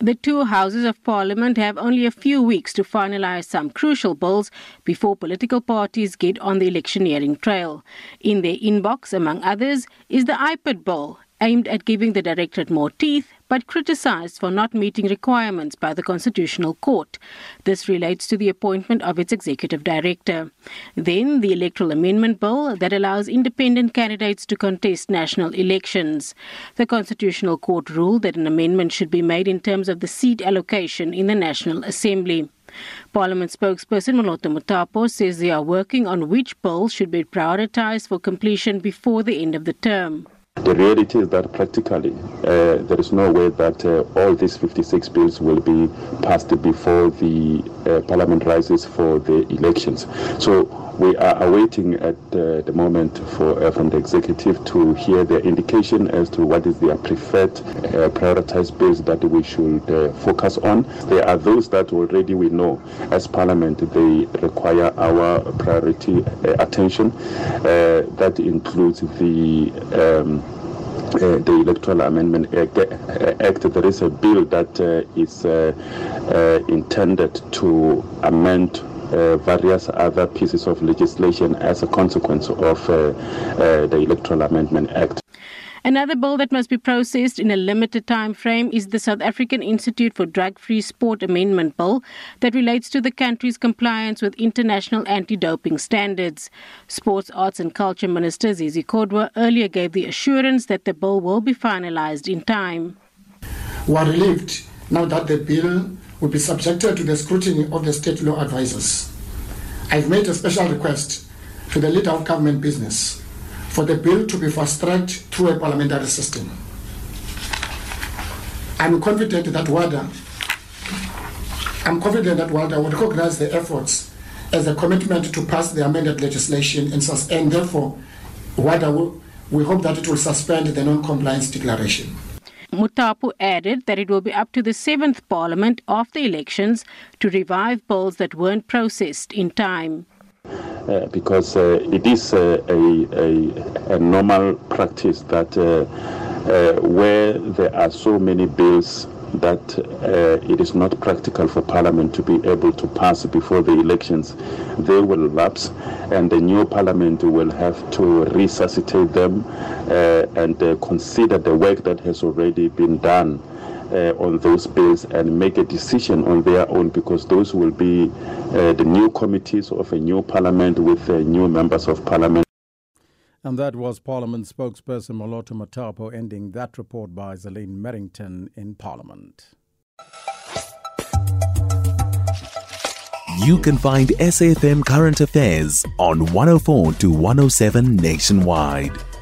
The two houses of Parliament have only a few weeks to finalise some crucial bills before political parties get on the electioneering trail. In their inbox, among others, is the IPED bill, aimed at giving the directorate more teeth, but criticised for not meeting requirements by the Constitutional Court. This relates to the appointment of its executive director. Then, the Electoral Amendment Bill that allows independent candidates to contest national elections. The Constitutional Court ruled that an amendment should be made in terms of the seat allocation in the National Assembly. Parliament spokesperson Moloto Mutapo says they are working on which bill should be prioritised for completion before the end of the term. The reality is that practically there is no way that all these 56 bills will be passed before the Parliament rises for the elections. So we are awaiting at the moment from the executive to hear their indication as to what is their preferred prioritized bills that we should focus on. There are those that already we know as Parliament they require our priority attention. That includes the Electoral Amendment Act. There is a bill that is intended to amend various other pieces of legislation as a consequence of the Electoral Amendment Act. Another bill that must be processed in a limited time frame is the South African Institute for Drug-Free Sport Amendment Bill that relates to the country's compliance with international anti-doping standards. Sports, Arts and Culture Minister Zizi Kodwa earlier gave the assurance that the bill will be finalised in time. We are relieved now that the bill will be subjected to the scrutiny of the state law advisors. I've made a special request to the leader of government business for the bill to be fast-tracked through a parliamentary system. I'm confident that WADA will recognize the efforts as a commitment to pass the amended legislation, and therefore WADA we hope that it will suspend the non-compliance declaration. Mutapo added that it will be up to the 7th Parliament after elections to revive bills that weren't processed in time. Because it is a normal practice that where there are so many bills that it is not practical for Parliament to be able to pass before the elections, they will lapse and the new Parliament will have to resuscitate them and consider the work that has already been done on those bills and make a decision on their own, because those will be the new committees of a new Parliament with new members of Parliament. And that was Parliament spokesperson Moloto Mutapo ending that report by Zalene Merrington in Parliament. You can find SAFM Current Affairs on 104 to 107 nationwide.